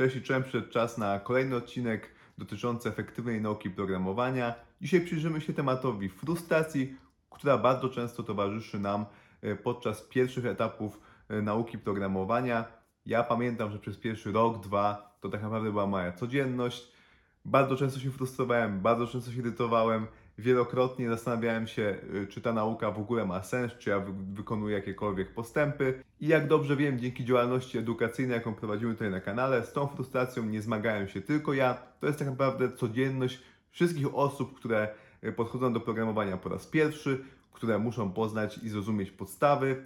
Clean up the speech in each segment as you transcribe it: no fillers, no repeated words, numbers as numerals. Cześć i czołem, przyszedł czas na kolejny odcinek dotyczący efektywnej nauki programowania. Dzisiaj przyjrzymy się tematowi frustracji, która bardzo często towarzyszy nam podczas pierwszych etapów nauki programowania. Ja pamiętam, że przez pierwszy rok, dwa to tak naprawdę była moja codzienność. Bardzo często się frustrowałem, bardzo często się irytowałem. Wielokrotnie zastanawiałem się, czy ta nauka w ogóle ma sens, czy ja wykonuję jakiekolwiek postępy. I jak dobrze wiem, dzięki działalności edukacyjnej, jaką prowadzimy tutaj na kanale, z tą frustracją nie zmagałem się tylko ja. To jest tak naprawdę codzienność wszystkich osób, które podchodzą do programowania po raz pierwszy, które muszą poznać i zrozumieć podstawy.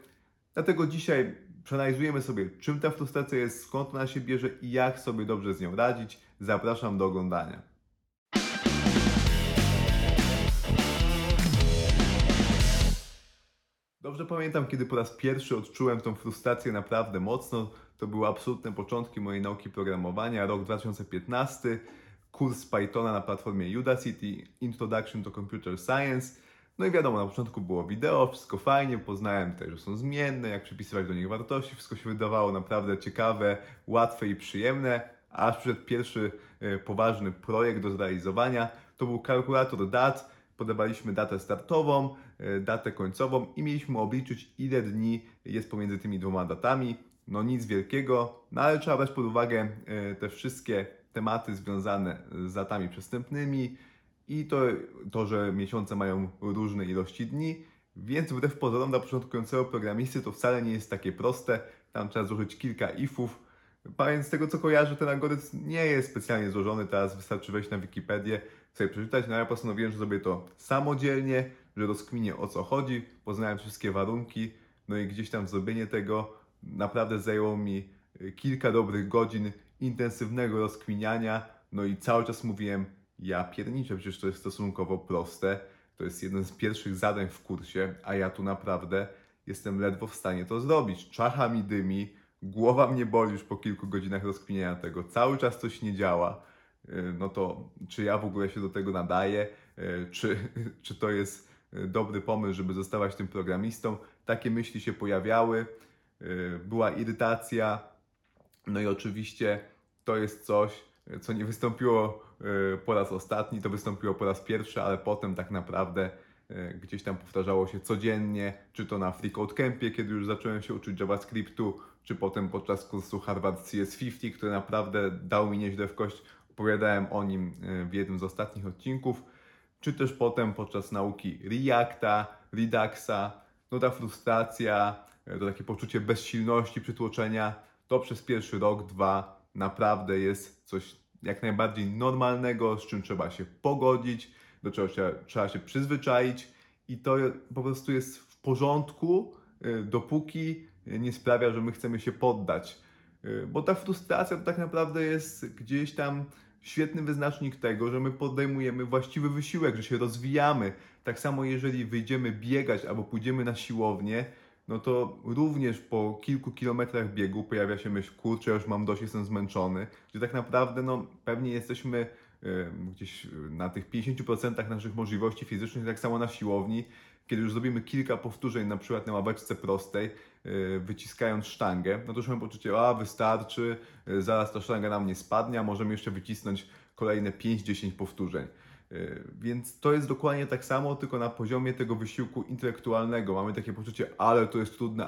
Dlatego dzisiaj przeanalizujemy sobie, czym ta frustracja jest, skąd ona się bierze i jak sobie dobrze z nią radzić. Zapraszam do oglądania. Dobrze pamiętam, kiedy po raz pierwszy odczułem tą frustrację naprawdę mocno. To były absolutne początki mojej nauki programowania. Rok 2015, kurs Pythona na platformie Udacity, Introduction to Computer Science. No i wiadomo, na początku było wideo, wszystko fajnie, poznałem też, że są zmienne, jak przypisywać do nich wartości. Wszystko się wydawało naprawdę ciekawe, łatwe i przyjemne, aż przyszedł pierwszy poważny projekt do zrealizowania. To był kalkulator dat. Podawaliśmy datę startową, datę końcową i mieliśmy obliczyć, ile dni jest pomiędzy tymi dwoma datami. No nic wielkiego, no ale trzeba brać pod uwagę te wszystkie tematy związane z datami przestępnymi i to, że miesiące mają różne ilości dni, więc wbrew pozorom dla początkującego programisty to wcale nie jest takie proste. Tam trzeba złożyć kilka ifów. Więc z tego co kojarzę, ten algorytm nie jest specjalnie złożony, teraz wystarczy wejść na Wikipedię, sobie przeczytać. No ja postanowiłem, że zrobię to samodzielnie, że rozkminię o co chodzi, poznałem wszystkie warunki, no i gdzieś tam zrobienie tego naprawdę zajęło mi kilka dobrych godzin intensywnego rozkminiania, no i cały czas mówiłem, ja pierniczę, przecież to jest stosunkowo proste, to jest jeden z pierwszych zadań w kursie, a ja tu naprawdę jestem ledwo w stanie to zrobić, czacha mi dymi, głowa mnie boli już po kilku godzinach rozkminiania tego, cały czas coś nie działa, no to czy ja w ogóle się do tego nadaję, czy to jest dobry pomysł, żeby zostawać tym programistą. Takie myśli się pojawiały, była irytacja, no i oczywiście to jest coś, co nie wystąpiło po raz ostatni, to wystąpiło po raz pierwszy, ale potem tak naprawdę gdzieś tam powtarzało się codziennie, czy to na FreeCodeCampie, kiedy już zacząłem się uczyć JavaScriptu, czy potem podczas kursu Harvard CS50, który naprawdę dał mi nieźle w kość, opowiadałem o nim w jednym z ostatnich odcinków, czy też potem podczas nauki Reacta, Reduxa, no ta frustracja, to takie poczucie bezsilności, przytłoczenia, to przez pierwszy rok, dwa naprawdę jest coś jak najbardziej normalnego, z czym trzeba się pogodzić, do czego trzeba się przyzwyczaić i to po prostu jest w porządku, dopóki nie sprawia, że my chcemy się poddać. Bo ta frustracja to tak naprawdę jest gdzieś tam świetny wyznacznik tego, że my podejmujemy właściwy wysiłek, że się rozwijamy. Tak samo jeżeli wyjdziemy biegać albo pójdziemy na siłownię, no to również po kilku kilometrach biegu pojawia się myśl, kurczę, już mam dość, jestem zmęczony. Gdzie tak naprawdę no, pewnie jesteśmy gdzieś na tych 50% naszych możliwości fizycznych, tak samo na siłowni, kiedy już zrobimy kilka powtórzeń, na przykład na ławeczce prostej, wyciskając sztangę, no to już mamy poczucie, a wystarczy, zaraz ta sztanga na mnie spadnie, a możemy jeszcze wycisnąć kolejne 5-10 powtórzeń. Więc to jest dokładnie tak samo, tylko na poziomie tego wysiłku intelektualnego. Mamy takie poczucie, ale to jest trudne,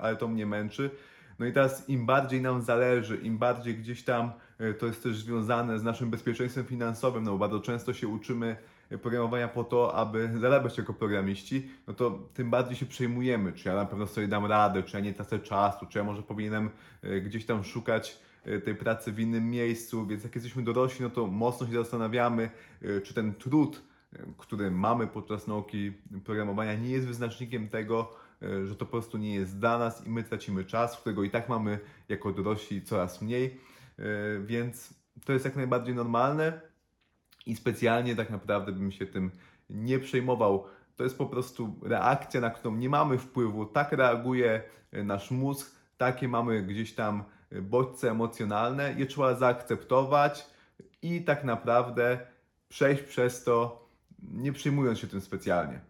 ale to mnie męczy. No i teraz im bardziej nam zależy, im bardziej gdzieś tam to jest też związane z naszym bezpieczeństwem finansowym, no bo bardzo często się uczymy programowania po to, aby zarabiać jako programiści, no to tym bardziej się przejmujemy, czy ja na pewno sobie dam radę, czy ja nie tracę czasu, czy ja może powinienem gdzieś tam szukać tej pracy w innym miejscu, więc jak jesteśmy dorośli, no to mocno się zastanawiamy, czy ten trud, który mamy podczas nauki programowania, nie jest wyznacznikiem tego, że to po prostu nie jest dla nas i my tracimy czas, którego i tak mamy jako dorośli coraz mniej, więc to jest jak najbardziej normalne i specjalnie tak naprawdę bym się tym nie przejmował. To jest po prostu reakcja, na którą nie mamy wpływu, tak reaguje nasz mózg, takie mamy gdzieś tam bodźce emocjonalne, je trzeba zaakceptować i tak naprawdę przejść przez to, nie przejmując się tym specjalnie.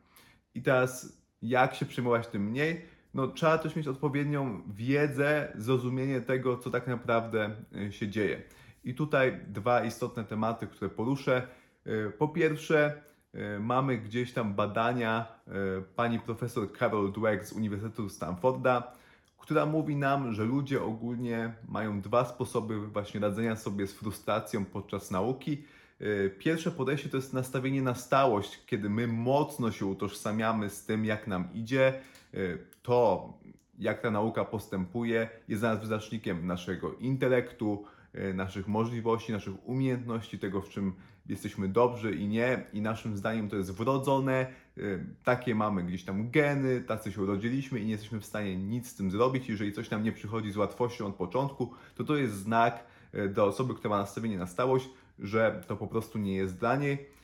I teraz jak się przejmować tym mniej? no, trzeba też mieć odpowiednią wiedzę, zrozumienie tego, co tak naprawdę się dzieje. I tutaj dwa istotne tematy, które poruszę. Po pierwsze, mamy gdzieś tam badania pani profesor Carol Dweck z Uniwersytetu Stanforda, która mówi nam, że ludzie ogólnie mają dwa sposoby właśnie radzenia sobie z frustracją podczas nauki. Pierwsze podejście to jest nastawienie na stałość, kiedy my mocno się utożsamiamy z tym, jak nam idzie, to jak ta nauka postępuje jest dla nas wyznacznikiem naszego intelektu, naszych możliwości, naszych umiejętności, tego, w czym jesteśmy dobrzy i nie. I naszym zdaniem to jest wrodzone, takie mamy gdzieś tam geny, tacy się urodziliśmy i nie jesteśmy w stanie nic z tym zrobić. Jeżeli coś nam nie przychodzi z łatwością od początku, to to jest znak do osoby, która ma nastawienie na stałość, że to po prostu nie jest dla niej.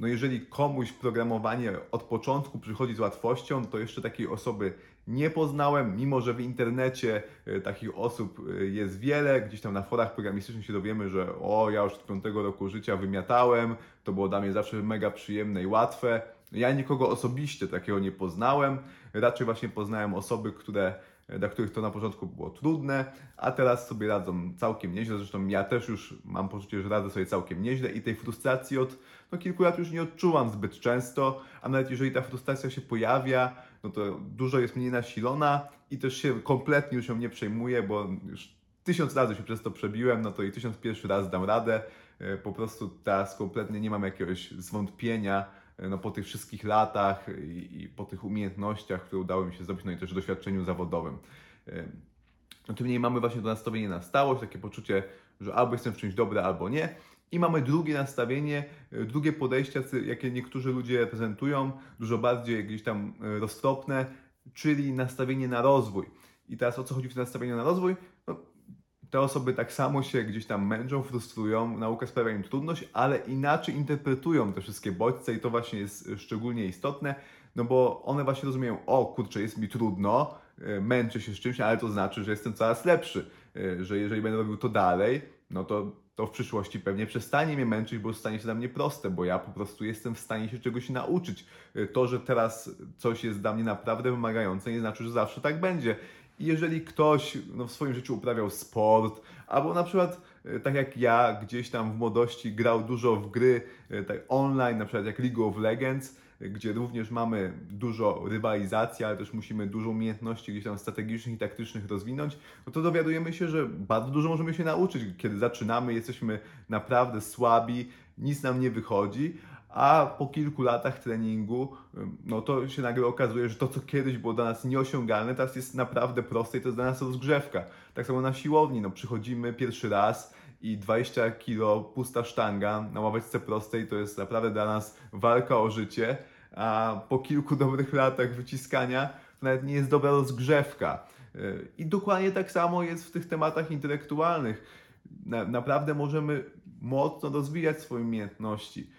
No jeżeli komuś programowanie od początku przychodzi z łatwością, to jeszcze takiej osoby nie poznałem, mimo że w internecie takich osób jest wiele. Gdzieś tam na forach programistycznych się dowiemy, że ja już od 5 roku życia wymiatałem, to było dla mnie zawsze mega przyjemne i łatwe. Ja nikogo osobiście takiego nie poznałem, raczej właśnie poznałem osoby, dla których to na początku było trudne, a teraz sobie radzą całkiem nieźle. Zresztą ja też już mam poczucie, że radzę sobie całkiem nieźle i tej frustracji od kilku lat już nie odczuwam zbyt często, a nawet jeżeli ta frustracja się pojawia, no to dużo jest mniej nasilona i też się kompletnie już ją nie przejmuję, bo już 1000 razy się przez to przebiłem, no to i 1001 raz dam radę. Po prostu teraz kompletnie nie mam jakiegoś zwątpienia, no po tych wszystkich latach i po tych umiejętnościach, które udało mi się zdobyć, no i też doświadczeniu zawodowym. No tym niemniej mamy właśnie to nastawienie na stałość, takie poczucie, że albo jestem w czymś dobry, albo nie. I mamy drugie nastawienie, drugie podejście, jakie niektórzy ludzie prezentują, dużo bardziej gdzieś tam roztropne, czyli nastawienie na rozwój. I teraz o co chodzi w tym nastawieniu na rozwój? No, te osoby tak samo się gdzieś tam męczą, frustrują, nauka sprawia im trudność, ale inaczej interpretują te wszystkie bodźce i to właśnie jest szczególnie istotne, no bo one właśnie rozumieją, jest mi trudno, męczę się z czymś, ale to znaczy, że jestem coraz lepszy, że jeżeli będę robił to dalej, no to w przyszłości pewnie przestanie mnie męczyć, bo stanie się dla mnie proste, bo ja po prostu jestem w stanie się czegoś nauczyć. To, że teraz coś jest dla mnie naprawdę wymagające, nie znaczy, że zawsze tak będzie. I jeżeli ktoś w swoim życiu uprawiał sport, albo na przykład tak jak ja gdzieś tam w młodości grał dużo w gry tak online, na przykład jak League of Legends, gdzie również mamy dużo rywalizacji, ale też musimy dużo umiejętności gdzieś tam strategicznych i taktycznych rozwinąć, no to dowiadujemy się, że bardzo dużo możemy się nauczyć. Kiedy zaczynamy, jesteśmy naprawdę słabi, nic nam nie wychodzi, a po kilku latach treningu, no to się nagle okazuje, że to, co kiedyś było dla nas nieosiągalne, teraz jest naprawdę proste i to jest dla nas rozgrzewka. Tak samo na siłowni, przychodzimy pierwszy raz i 20 kilo pusta sztanga na ławeczce prostej to jest naprawdę dla nas walka o życie, a po kilku dobrych latach wyciskania to nawet nie jest dobra rozgrzewka. I dokładnie tak samo jest w tych tematach intelektualnych. Naprawdę możemy mocno rozwijać swoje umiejętności.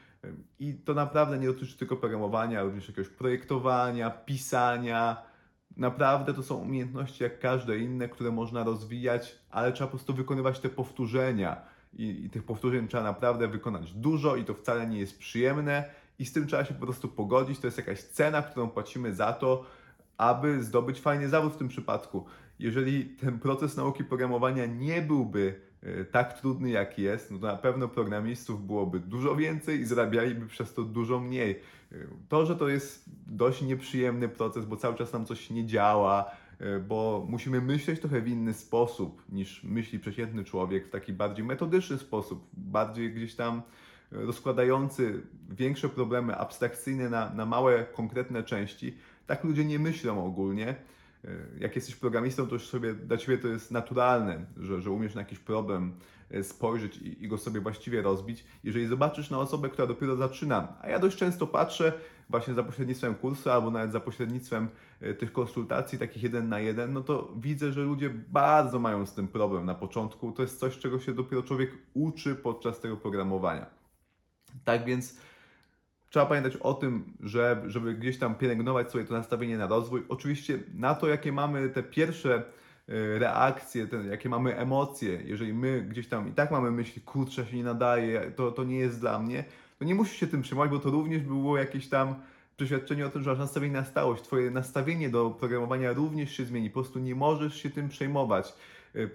I to naprawdę nie dotyczy tylko programowania, ale również jakiegoś projektowania, pisania. Naprawdę to są umiejętności jak każde inne, które można rozwijać, ale trzeba po prostu wykonywać te powtórzenia. I tych powtórzeń trzeba naprawdę wykonać dużo i to wcale nie jest przyjemne. I z tym trzeba się po prostu pogodzić. To jest jakaś cena, którą płacimy za to, aby zdobyć fajny zawód w tym przypadku. Jeżeli ten proces nauki programowania nie byłby tak trudny jak jest, no to na pewno programistów byłoby dużo więcej i zarabialiby przez to dużo mniej. To, że to jest dość nieprzyjemny proces, bo cały czas nam coś nie działa, bo musimy myśleć trochę w inny sposób niż myśli przeciętny człowiek, w taki bardziej metodyczny sposób, bardziej gdzieś tam rozkładający większe problemy abstrakcyjne na małe, konkretne części. Tak ludzie nie myślą ogólnie. Jak jesteś programistą, to już sobie, dla Ciebie to jest naturalne, że umiesz na jakiś problem spojrzeć i go sobie właściwie rozbić. Jeżeli zobaczysz na osobę, która dopiero zaczyna, a ja dość często patrzę właśnie za pośrednictwem kursu albo nawet za pośrednictwem tych konsultacji takich 1 na 1, no to widzę, że ludzie bardzo mają z tym problem na początku. To jest coś, czego się dopiero człowiek uczy podczas tego programowania. Tak więc trzeba pamiętać o tym, żeby gdzieś tam pielęgnować sobie to nastawienie na rozwój. Oczywiście na to, jakie mamy te pierwsze reakcje, jakie mamy emocje. Jeżeli my gdzieś tam i tak mamy myśli, kurczę, się nie nadaje, to nie jest dla mnie, to nie musisz się tym przejmować, bo to również było jakieś tam przeświadczenie o tym, że masz nastawienie na stałość, twoje nastawienie do programowania również się zmieni, po prostu nie możesz się tym przejmować.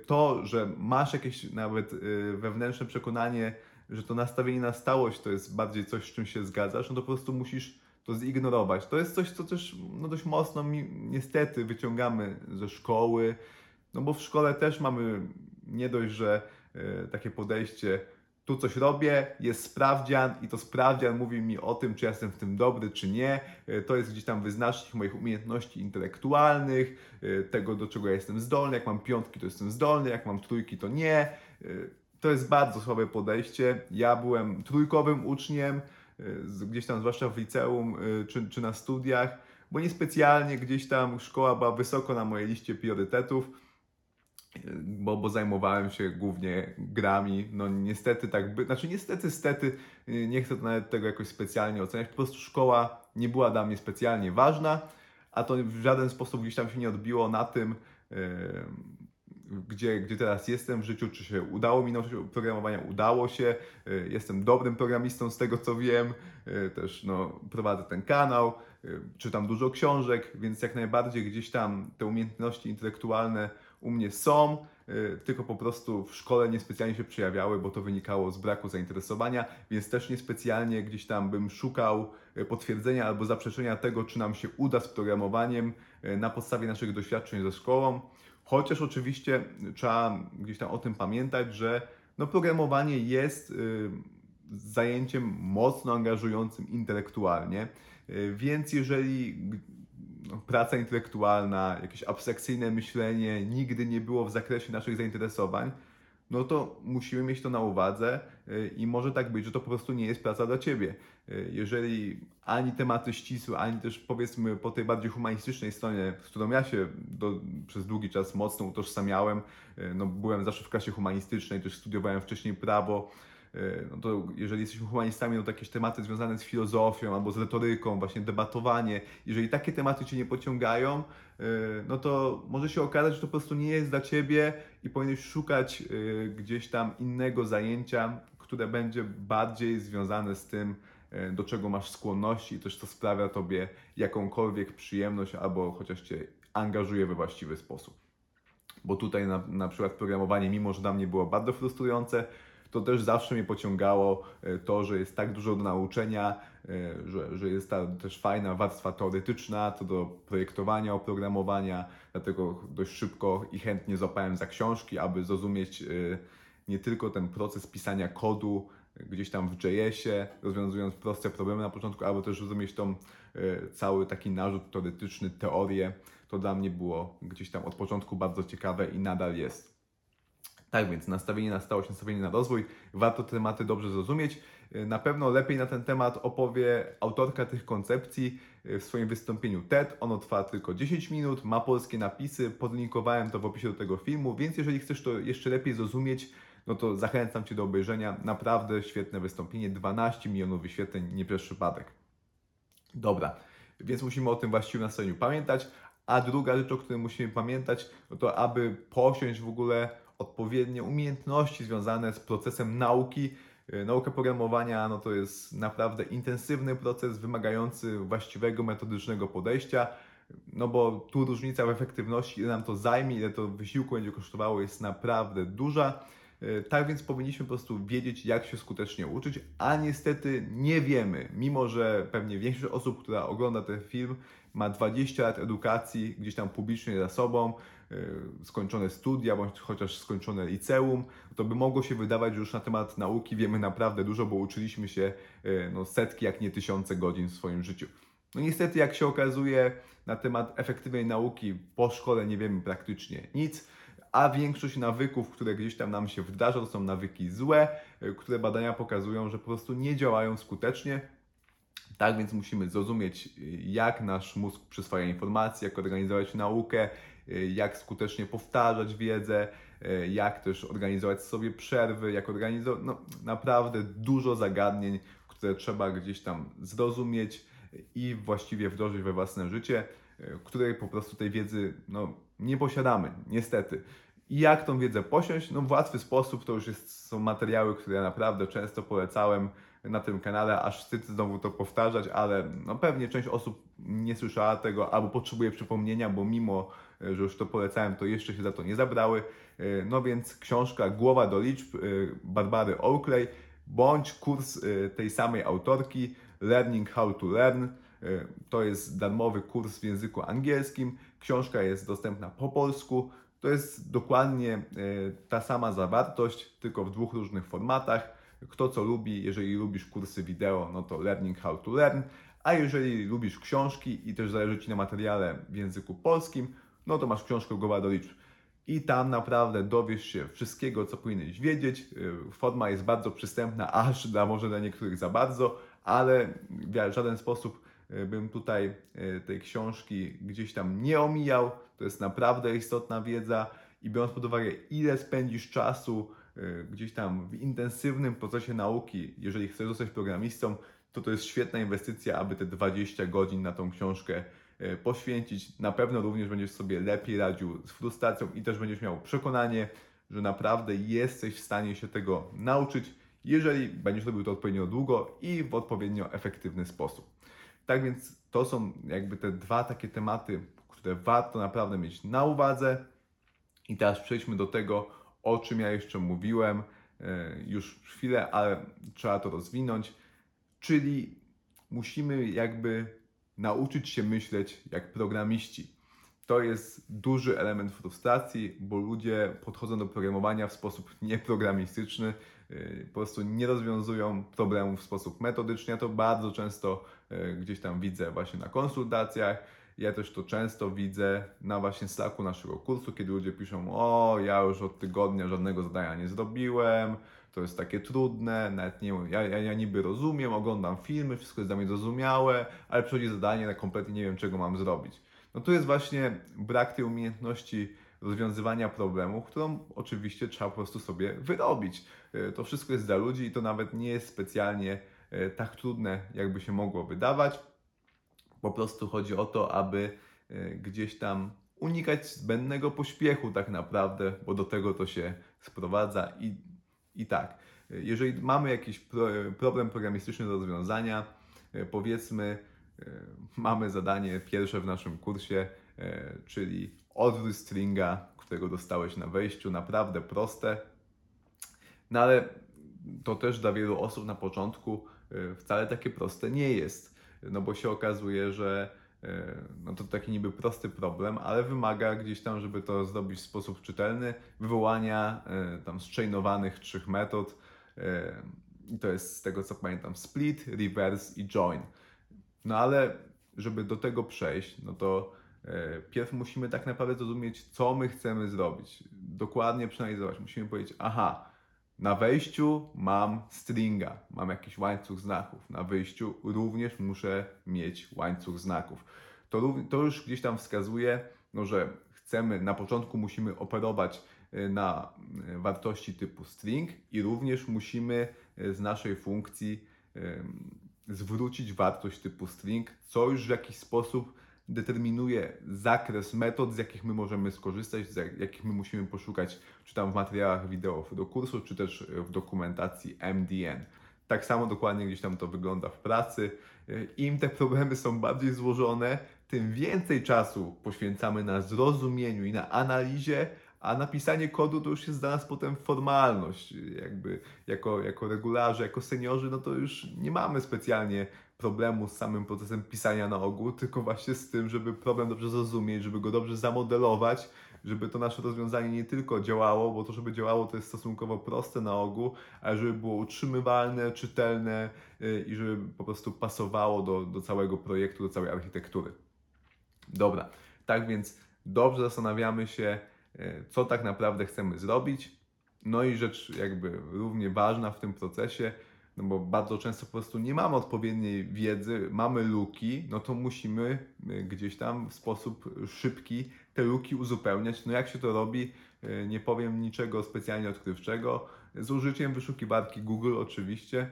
To, że masz jakieś nawet wewnętrzne przekonanie, że to nastawienie na stałość to jest bardziej coś, z czym się zgadzasz, no to po prostu musisz to zignorować. To jest coś, co też no dość mocno niestety wyciągamy ze szkoły, no bo w szkole też mamy nie dość, że takie podejście, tu coś robię, jest sprawdzian i to sprawdzian mówi mi o tym, czy ja jestem w tym dobry, czy nie. To jest gdzieś tam wyznacznik moich umiejętności intelektualnych, tego, do czego ja jestem zdolny. Jak mam piątki, to jestem zdolny, jak mam trójki, to nie. To jest bardzo słabe podejście. Ja byłem trójkowym uczniem, gdzieś tam zwłaszcza w liceum czy na studiach, bo niespecjalnie gdzieś tam szkoła była wysoko na mojej liście priorytetów, bo zajmowałem się głównie grami. No niestety tak by... Znaczy niestety, nie chcę nawet tego jakoś specjalnie oceniać. Po prostu szkoła nie była dla mnie specjalnie ważna, a to w żaden sposób gdzieś tam się nie odbiło na tym, gdzie teraz jestem w życiu, czy się udało mi nauczyć programowania, udało się, jestem dobrym programistą z tego co wiem, też no, prowadzę ten kanał, czytam dużo książek, więc jak najbardziej gdzieś tam te umiejętności intelektualne u mnie są, tylko po prostu w szkole niespecjalnie się przejawiały, bo to wynikało z braku zainteresowania, więc też niespecjalnie gdzieś tam bym szukał potwierdzenia albo zaprzeczenia tego, czy nam się uda z programowaniem na podstawie naszych doświadczeń ze szkołą. Chociaż oczywiście trzeba gdzieś tam o tym pamiętać, że no programowanie jest zajęciem mocno angażującym intelektualnie, więc jeżeli praca intelektualna, jakieś abstrakcyjne myślenie nigdy nie było w zakresie naszych zainteresowań, no to musimy mieć to na uwadze i może tak być, że to po prostu nie jest praca dla Ciebie. Jeżeli ani tematy ścisłe, ani też powiedzmy po tej bardziej humanistycznej stronie, z którą ja się przez długi czas mocno utożsamiałem, no byłem zawsze w klasie humanistycznej, też studiowałem wcześniej prawo, no to jeżeli jesteśmy humanistami, no to jakieś tematy związane z filozofią albo z retoryką, właśnie debatowanie, jeżeli takie tematy Cię nie pociągają, no to może się okazać, że to po prostu nie jest dla Ciebie i powinieneś szukać gdzieś tam innego zajęcia, które będzie bardziej związane z tym, do czego masz skłonności i też co sprawia Tobie jakąkolwiek przyjemność albo chociaż Cię angażuje we właściwy sposób. Bo tutaj na przykład programowanie, mimo że dla mnie było bardzo frustrujące, to też zawsze mnie pociągało to, że jest tak dużo do nauczenia, że jest ta też fajna warstwa teoretyczna co do projektowania, oprogramowania, dlatego dość szybko i chętnie złapałem za książki, aby zrozumieć nie tylko ten proces pisania kodu gdzieś tam w JS-ie, rozwiązując proste problemy na początku, albo też rozumieć tą cały taki narzut teoretyczny, teorię. To dla mnie było gdzieś tam od początku bardzo ciekawe i nadal jest. Tak więc nastawienie na stałość, nastawienie na rozwój, warto te tematy dobrze zrozumieć. Na pewno lepiej na ten temat opowie autorka tych koncepcji w swoim wystąpieniu TED. Ono trwa tylko 10 minut, ma polskie napisy, podlinkowałem to w opisie do tego filmu, więc jeżeli chcesz to jeszcze lepiej zrozumieć, no to zachęcam Cię do obejrzenia. Naprawdę świetne wystąpienie, 12 milionów wyświetleń, nie przez przypadek. Dobra, więc musimy o tym właściwym nastawieniu pamiętać. A druga rzecz, o której musimy pamiętać, no to aby posiąść w ogóle odpowiednie umiejętności związane z procesem nauki. Nauka programowania no to jest naprawdę intensywny proces wymagający właściwego metodycznego podejścia, no bo tu różnica w efektywności, ile nam to zajmie, ile to wysiłku będzie kosztowało, jest naprawdę duża. Tak więc powinniśmy po prostu wiedzieć, jak się skutecznie uczyć, a niestety nie wiemy, mimo że pewnie większość osób, która ogląda ten film, ma 20 lat edukacji gdzieś tam publicznej za sobą, skończone studia, bądź chociaż skończone liceum, to by mogło się wydawać, że już na temat nauki wiemy naprawdę dużo, bo uczyliśmy się no, setki, jak nie tysiące godzin w swoim życiu. No niestety, jak się okazuje, na temat efektywnej nauki po szkole nie wiemy praktycznie nic, a większość nawyków, które gdzieś tam nam się wdraża, to są nawyki złe, które badania pokazują, że po prostu nie działają skutecznie. Tak więc musimy zrozumieć, jak nasz mózg przyswaja informacje, jak organizować naukę, jak skutecznie powtarzać wiedzę, jak też organizować sobie przerwy, jak organizować... No, naprawdę dużo zagadnień, które trzeba gdzieś tam zrozumieć i właściwie wdrożyć we własne życie, której po prostu tej wiedzy no, nie posiadamy, niestety. I jak tą wiedzę posiąść? No w łatwy sposób to już są materiały, które ja naprawdę często polecałem na tym kanale, aż wstyd znowu to powtarzać, ale no pewnie część osób nie słyszała tego albo potrzebuje przypomnienia, bo mimo, że już to polecałem, to jeszcze się za to nie zabrały. No więc książka Głowa do liczb Barbary Oakley, bądź kurs tej samej autorki Learning How to Learn. To jest darmowy kurs w języku angielskim. Książka jest dostępna po polsku. To jest dokładnie ta sama zawartość, tylko w dwóch różnych formatach. Kto co lubi, jeżeli lubisz kursy wideo, no to Learning How to Learn, a jeżeli lubisz książki i też zależy Ci na materiale w języku polskim, no to masz książkę Głowa do liczb. I tam naprawdę dowiesz się wszystkiego, co powinieneś wiedzieć. Forma jest bardzo przystępna, aż może dla niektórych za bardzo, ale w żaden sposób bym tutaj tej książki gdzieś tam nie omijał. To jest naprawdę istotna wiedza i biorąc pod uwagę, ile spędzisz czasu gdzieś tam w intensywnym procesie nauki, jeżeli chcesz zostać programistą, to jest świetna inwestycja, aby te 20 godzin na tą książkę poświęcić. Na pewno również będziesz sobie lepiej radził z frustracją i też będziesz miał przekonanie, że naprawdę jesteś w stanie się tego nauczyć, jeżeli będziesz robił to odpowiednio długo i w odpowiednio efektywny sposób. Tak więc to są jakby te dwa takie tematy, które warto naprawdę mieć na uwadze. I teraz przejdźmy do tego, o czym ja jeszcze mówiłem już chwilę, ale trzeba to rozwinąć. Czyli musimy jakby nauczyć się myśleć jak programiści. To jest duży element frustracji, bo ludzie podchodzą do programowania w sposób nieprogramistyczny, po prostu nie rozwiązują problemów w sposób metodyczny. Ja to bardzo często gdzieś tam widzę właśnie na konsultacjach. Ja też to często widzę na właśnie Slacku naszego kursu, kiedy ludzie piszą: o, ja już od tygodnia żadnego zadania nie zrobiłem, to jest takie trudne, nawet nie, ja niby rozumiem, oglądam filmy, wszystko jest dla mnie zrozumiałe, ale przychodzi zadanie, na kompletnie nie wiem, czego mam zrobić. No tu jest właśnie brak tej umiejętności rozwiązywania problemu, którą oczywiście trzeba po prostu sobie wyrobić. To wszystko jest dla ludzi i to nawet nie jest specjalnie tak trudne, jakby się mogło wydawać. Po prostu chodzi o to, aby gdzieś tam unikać zbędnego pośpiechu tak naprawdę, bo do tego to się sprowadza. I tak, jeżeli mamy jakiś problem programistyczny do rozwiązania, powiedzmy, mamy zadanie pierwsze w naszym kursie, czyli odwróć stringa, którego dostałeś na wejściu, naprawdę proste. No ale to też dla wielu osób na początku wcale takie proste nie jest, no bo się okazuje, że no to taki niby prosty problem, ale wymaga gdzieś tam, żeby to zrobić w sposób czytelny, wywołania tam zchainowanych 3 metod. I to jest z tego, co pamiętam, split, reverse i join. No ale żeby do tego przejść, no to pierw musimy tak naprawdę zrozumieć, co my chcemy zrobić. Dokładnie przeanalizować. Musimy powiedzieć: aha, na wejściu mam stringa, mam jakiś łańcuch znaków. Na wyjściu również muszę mieć łańcuch znaków. To już gdzieś tam wskazuje, no, że chcemy, na początku musimy operować na wartości typu string i również musimy z naszej funkcji zwrócić wartość typu string, co już w jakiś sposób determinuje zakres metod, z jakich my możemy skorzystać, z jakich my musimy poszukać, czy tam w materiałach wideo do kursu, czy też w dokumentacji MDN. Tak samo dokładnie gdzieś tam to wygląda w pracy. Im te problemy są bardziej złożone, tym więcej czasu poświęcamy na zrozumieniu i na analizie, a napisanie kodu to już jest dla nas potem formalność. Jakby jako regularze, jako seniorzy, no to już nie mamy specjalnie problemu z samym procesem pisania na ogół, tylko właśnie z tym, żeby problem dobrze zrozumieć, żeby go dobrze zamodelować, żeby to nasze rozwiązanie nie tylko działało, bo to, żeby działało, to jest stosunkowo proste na ogół, ale żeby było utrzymywalne, czytelne i żeby po prostu pasowało do całego projektu, do całej architektury. Dobra, tak więc dobrze zastanawiamy się, co tak naprawdę chcemy zrobić. No i rzecz jakby równie ważna w tym procesie, no bo bardzo często po prostu nie mamy odpowiedniej wiedzy, mamy luki, no to musimy gdzieś tam w sposób szybki te luki uzupełniać. No jak się to robi? Nie powiem niczego specjalnie odkrywczego, z użyciem wyszukiwarki Google oczywiście.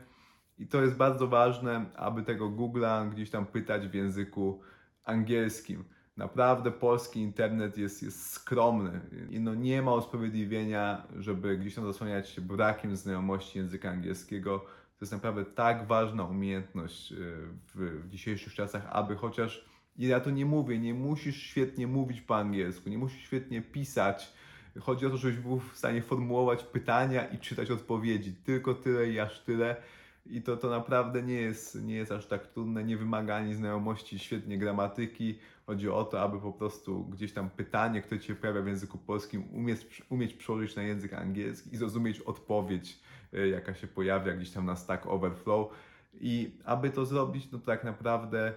I to jest bardzo ważne, aby tego Google'a gdzieś tam pytać w języku angielskim. Naprawdę polski internet jest skromny i no nie ma usprawiedliwienia, żeby gdzieś tam zasłaniać się brakiem znajomości języka angielskiego. To jest naprawdę tak ważna umiejętność w dzisiejszych czasach, aby chociaż, ja to nie mówię, nie musisz świetnie mówić po angielsku, nie musisz świetnie pisać. Chodzi o to, żebyś był w stanie formułować pytania i czytać odpowiedzi. Tylko tyle i aż tyle. I to naprawdę nie jest aż tak trudne, nie wymaga ani znajomości świetnie gramatyki. Chodzi o to, aby po prostu gdzieś tam pytanie, które Cię pojawia w języku polskim, umieć przełożyć na język angielski i zrozumieć odpowiedź, jaka się pojawia gdzieś tam na Stack Overflow. I aby to zrobić, no to tak naprawdę,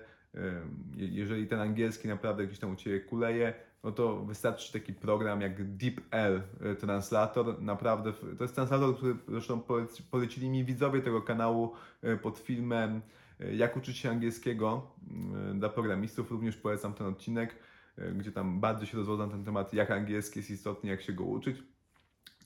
jeżeli ten angielski naprawdę gdzieś tam u Ciebie kuleje, no to wystarczy taki program jak DeepL Translator. Naprawdę, to jest translator, który zresztą polecili mi widzowie tego kanału pod filmem Jak uczyć się angielskiego dla programistów. Również polecam ten odcinek, gdzie tam bardziej się rozwodzę na ten temat, jak angielski jest istotny, jak się go uczyć.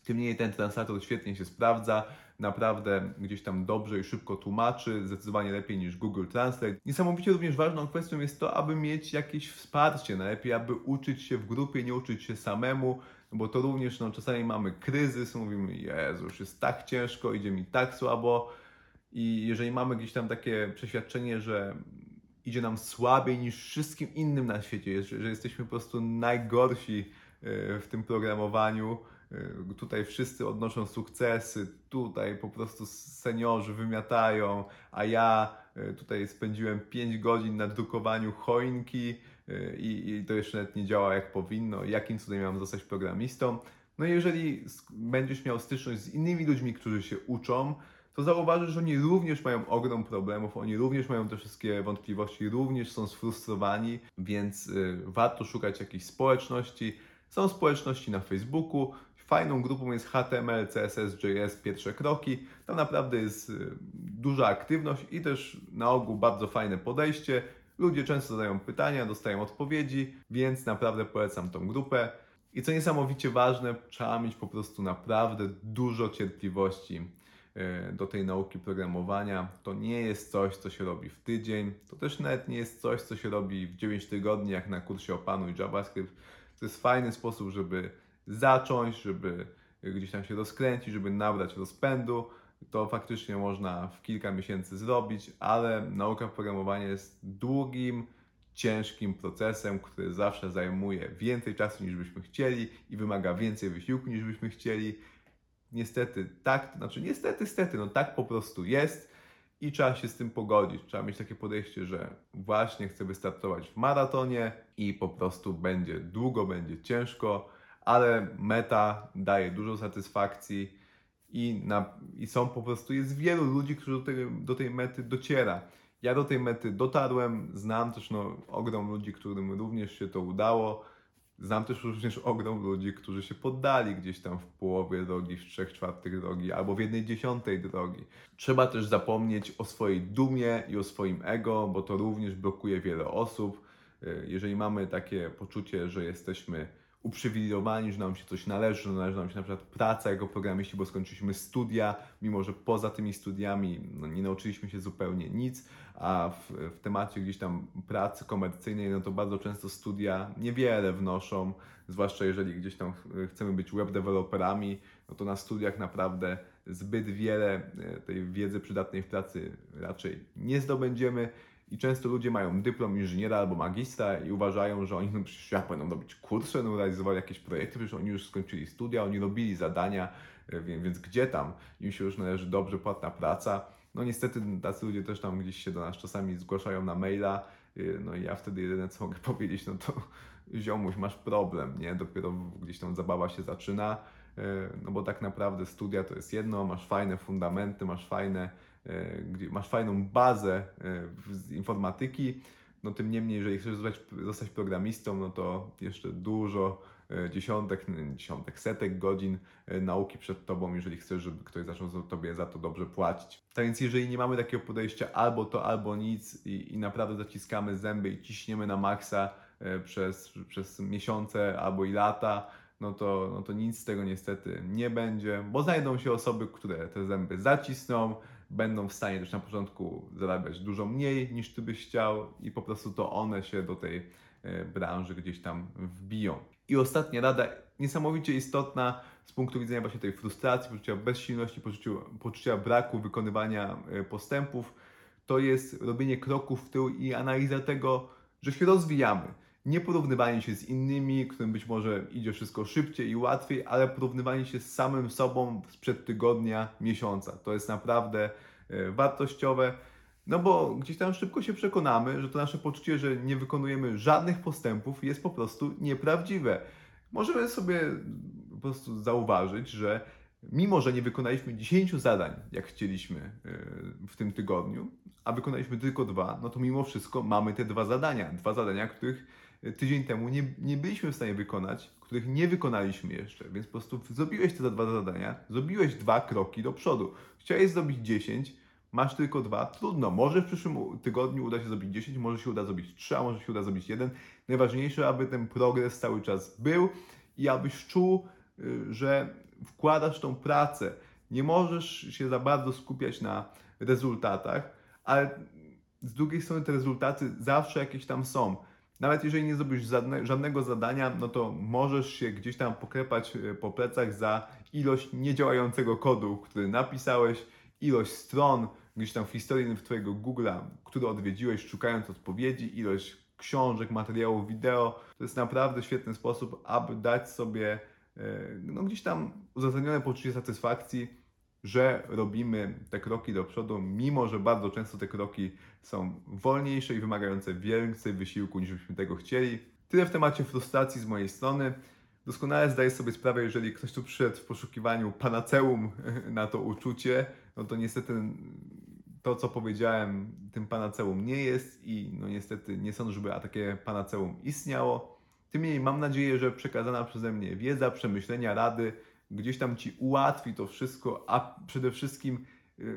Tym niemniej ten translator świetnie się sprawdza, naprawdę gdzieś tam dobrze i szybko tłumaczy, zdecydowanie lepiej niż Google Translate. Niesamowicie również ważną kwestią jest to, aby mieć jakieś wsparcie, najlepiej aby uczyć się w grupie, nie uczyć się samemu, bo to również czasami mamy kryzys, mówimy Jezu, już jest tak ciężko, idzie mi tak słabo i jeżeli mamy gdzieś tam takie przeświadczenie, że idzie nam słabiej niż wszystkim innym na świecie, że jesteśmy po prostu najgorsi w tym programowaniu, tutaj wszyscy odnoszą sukcesy, tutaj po prostu seniorzy wymiatają, a ja tutaj spędziłem 5 godzin na drukowaniu choinki i to jeszcze nawet nie działa jak powinno, jakim cudem miałem zostać programistą. No i jeżeli będziesz miał styczność z innymi ludźmi, którzy się uczą, to zauważysz, że oni również mają ogrom problemów, oni również mają te wszystkie wątpliwości, również są sfrustrowani, więc warto szukać jakiejś społeczności. Są społeczności na Facebooku, fajną grupą jest HTML, CSS, JS, pierwsze kroki. Tam naprawdę jest duża aktywność i też na ogół bardzo fajne podejście. Ludzie często zadają pytania, dostają odpowiedzi, więc naprawdę polecam tą grupę. I co niesamowicie ważne, trzeba mieć po prostu naprawdę dużo cierpliwości do tej nauki programowania. To nie jest coś, co się robi w tydzień. To też nawet nie jest coś, co się robi w 9 tygodni, jak na kursie Opanuj JavaScript. To jest fajny sposób, żeby zacząć, żeby gdzieś tam się rozkręcić, żeby nabrać rozpędu. To faktycznie można w kilka miesięcy zrobić, ale nauka programowania jest długim, ciężkim procesem, który zawsze zajmuje więcej czasu niż byśmy chcieli i wymaga więcej wysiłku niż byśmy chcieli. Niestety tak, tak po prostu jest i trzeba się z tym pogodzić. Trzeba mieć takie podejście, że właśnie chcę wystartować w maratonie i po prostu będzie długo, będzie ciężko, ale meta daje dużo satysfakcji i są po prostu, jest wielu ludzi, którzy do tej mety dociera. Ja do tej mety dotarłem, znam też ogrom ludzi, którym również się to udało. Znam też ogrom ludzi, którzy się poddali gdzieś tam w połowie drogi, w 3/4 drogi albo w 1/10 drogi. Trzeba też zapomnieć o swojej dumie i o swoim ego, bo to również blokuje wiele osób. Jeżeli mamy takie poczucie, że jesteśmy uprzywilejowani, że nam się coś należy nam się na przykład praca jako programiści, bo skończyliśmy studia, mimo że poza tymi studiami nie nauczyliśmy się zupełnie nic, a w temacie gdzieś tam pracy komercyjnej, no to bardzo często studia niewiele wnoszą, zwłaszcza jeżeli gdzieś tam chcemy być web developerami, no to na studiach naprawdę zbyt wiele tej wiedzy przydatnej w pracy raczej nie zdobędziemy. I często ludzie mają dyplom inżyniera albo magistra i uważają, że oni przecież będą robić kursy, realizowali jakieś projekty, przecież oni już skończyli studia, oni robili zadania, więc gdzie tam? Im się już należy dobrze płatna praca. No niestety tacy ludzie też tam gdzieś się do nas czasami zgłaszają na maila, no i ja wtedy jedyne co mogę powiedzieć, no to ziomuś, masz problem, nie? Dopiero gdzieś tam zabawa się zaczyna, no bo tak naprawdę studia to jest jedno, masz fajne fundamenty, masz fajną bazę z informatyki, no tym niemniej, jeżeli chcesz zostać programistą, no to jeszcze dużo setek godzin nauki przed Tobą, jeżeli chcesz, żeby ktoś zaczął Tobie za to dobrze płacić. Tak więc jeżeli nie mamy takiego podejścia albo to, albo nic i naprawdę zaciskamy zęby i ciśniemy na maksa przez miesiące albo i lata, no to nic z tego niestety nie będzie, bo znajdą się osoby, które te zęby zacisną, będą w stanie też na początku zarabiać dużo mniej niż Ty byś chciał i po prostu to one się do tej branży gdzieś tam wbiją. I ostatnia rada, niesamowicie istotna z punktu widzenia właśnie tej frustracji, poczucia bezsilności, poczucia braku wykonywania postępów, to jest robienie kroków w tył i analiza tego, że się rozwijamy. Nie porównywanie się z innymi, którym być może idzie wszystko szybciej i łatwiej, ale porównywanie się z samym sobą sprzed tygodnia, miesiąca. To jest naprawdę wartościowe, no bo gdzieś tam szybko się przekonamy, że to nasze poczucie, że nie wykonujemy żadnych postępów, jest po prostu nieprawdziwe. Możemy sobie po prostu zauważyć, że mimo, że nie wykonaliśmy 10 zadań, jak chcieliśmy w tym tygodniu, a wykonaliśmy tylko 2, no to mimo wszystko mamy te 2 zadania. 2 zadania, których tydzień temu nie byliśmy w stanie wykonać, których nie wykonaliśmy jeszcze. Więc po prostu zrobiłeś te 2 zadania, zrobiłeś 2 kroki do przodu. Chciałeś zrobić 10, masz tylko 2, trudno. Może w przyszłym tygodniu uda się zrobić 10, może się uda zrobić 3, a może się uda zrobić 1. Najważniejsze, aby ten progres cały czas był i abyś czuł, że wkładasz tą pracę. Nie możesz się za bardzo skupiać na rezultatach, ale z drugiej strony te rezultaty zawsze jakieś tam są. Nawet jeżeli nie zrobisz żadnego zadania, no to możesz się gdzieś tam poklepać po plecach za ilość niedziałającego kodu, który napisałeś, ilość stron gdzieś tam w historii Twojego Google'a, który odwiedziłeś szukając odpowiedzi, ilość książek, materiałów wideo. To jest naprawdę świetny sposób, aby dać sobie no gdzieś tam uzasadnione poczucie satysfakcji, że robimy te kroki do przodu, mimo że bardzo często te kroki są wolniejsze i wymagające więcej wysiłku niż byśmy tego chcieli. Tyle w temacie frustracji z mojej strony. Doskonale zdaję sobie sprawę, jeżeli ktoś tu przyszedł w poszukiwaniu panaceum na to uczucie, no to niestety to, co powiedziałem, tym panaceum nie jest i no niestety nie sądzę, żeby takie panaceum istniało. Tym niemniej mam nadzieję, że przekazana przeze mnie wiedza, przemyślenia, rady gdzieś tam Ci ułatwi to wszystko, a przede wszystkim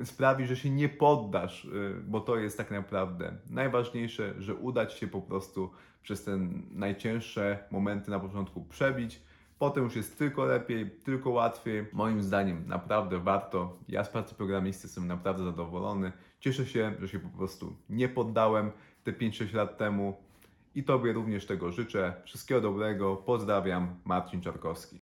sprawi, że się nie poddasz, bo to jest tak naprawdę najważniejsze, że uda Ci się po prostu przez te najcięższe momenty na początku przebić. Potem już jest tylko lepiej, tylko łatwiej. Moim zdaniem naprawdę warto. Ja z pracy programisty jestem naprawdę zadowolony. Cieszę się, że się po prostu nie poddałem te 5-6 lat temu. I Tobie również tego życzę. Wszystkiego dobrego. Pozdrawiam, Marcin Czarkowski.